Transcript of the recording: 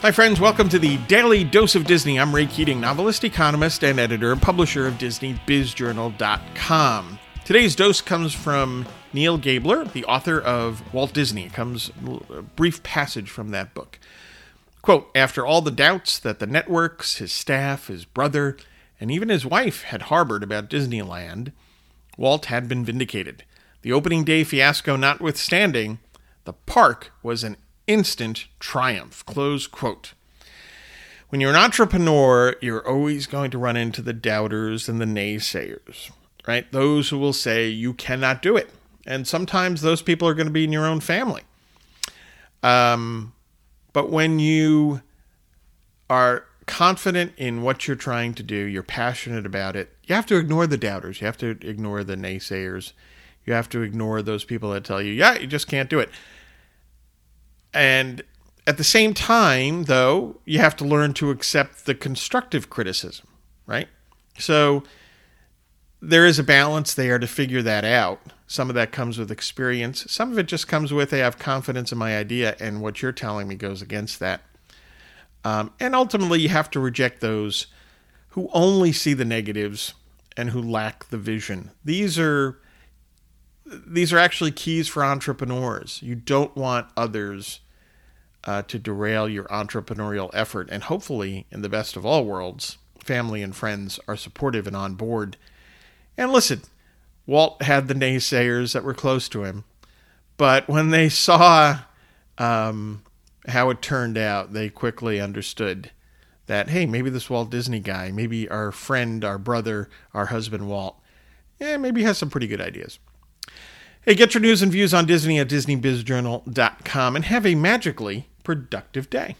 Hi friends, welcome to the Daily Dose of Disney. I'm Ray Keating, novelist, economist, and editor and publisher of DisneyBizJournal.com. Today's dose comes from Neil Gabler, the author of Walt Disney. It comes a brief passage from that book. Quote, "After all the doubts that the networks, his staff, his brother, and even his wife had harbored about Disneyland, Walt had been vindicated. The opening day fiasco notwithstanding, the park was an instant triumph," close quote. When you're an entrepreneur, you're always going to run into the doubters and the naysayers, right? Those who will say you cannot do it. And sometimes those people are going to be in your own family. But when you are confident in what you're trying to do, you're passionate about it, you have to ignore the doubters. You have to ignore the naysayers. You have to ignore those people that tell you, yeah, you just can't do it. And at the same time, though, you have to learn to accept the constructive criticism, right? So there is a balance there to figure that out. Some of that comes with experience. Some of it just comes with, hey, I have confidence in my idea, and what you're telling me goes against that. And ultimately, you have to reject those who only see the negatives and who lack the vision. These are actually keys for entrepreneurs. You don't want others to derail your entrepreneurial effort. And hopefully, in the best of all worlds, family and friends are supportive and on board. And listen, Walt had the naysayers that were close to him. But when they saw how it turned out, they quickly understood that, hey, maybe this Walt Disney guy, maybe our friend, our brother, our husband Walt, maybe has some pretty good ideas. Hey, get your news and views on Disney at DisneyBizJournal.com and have a magically productive day.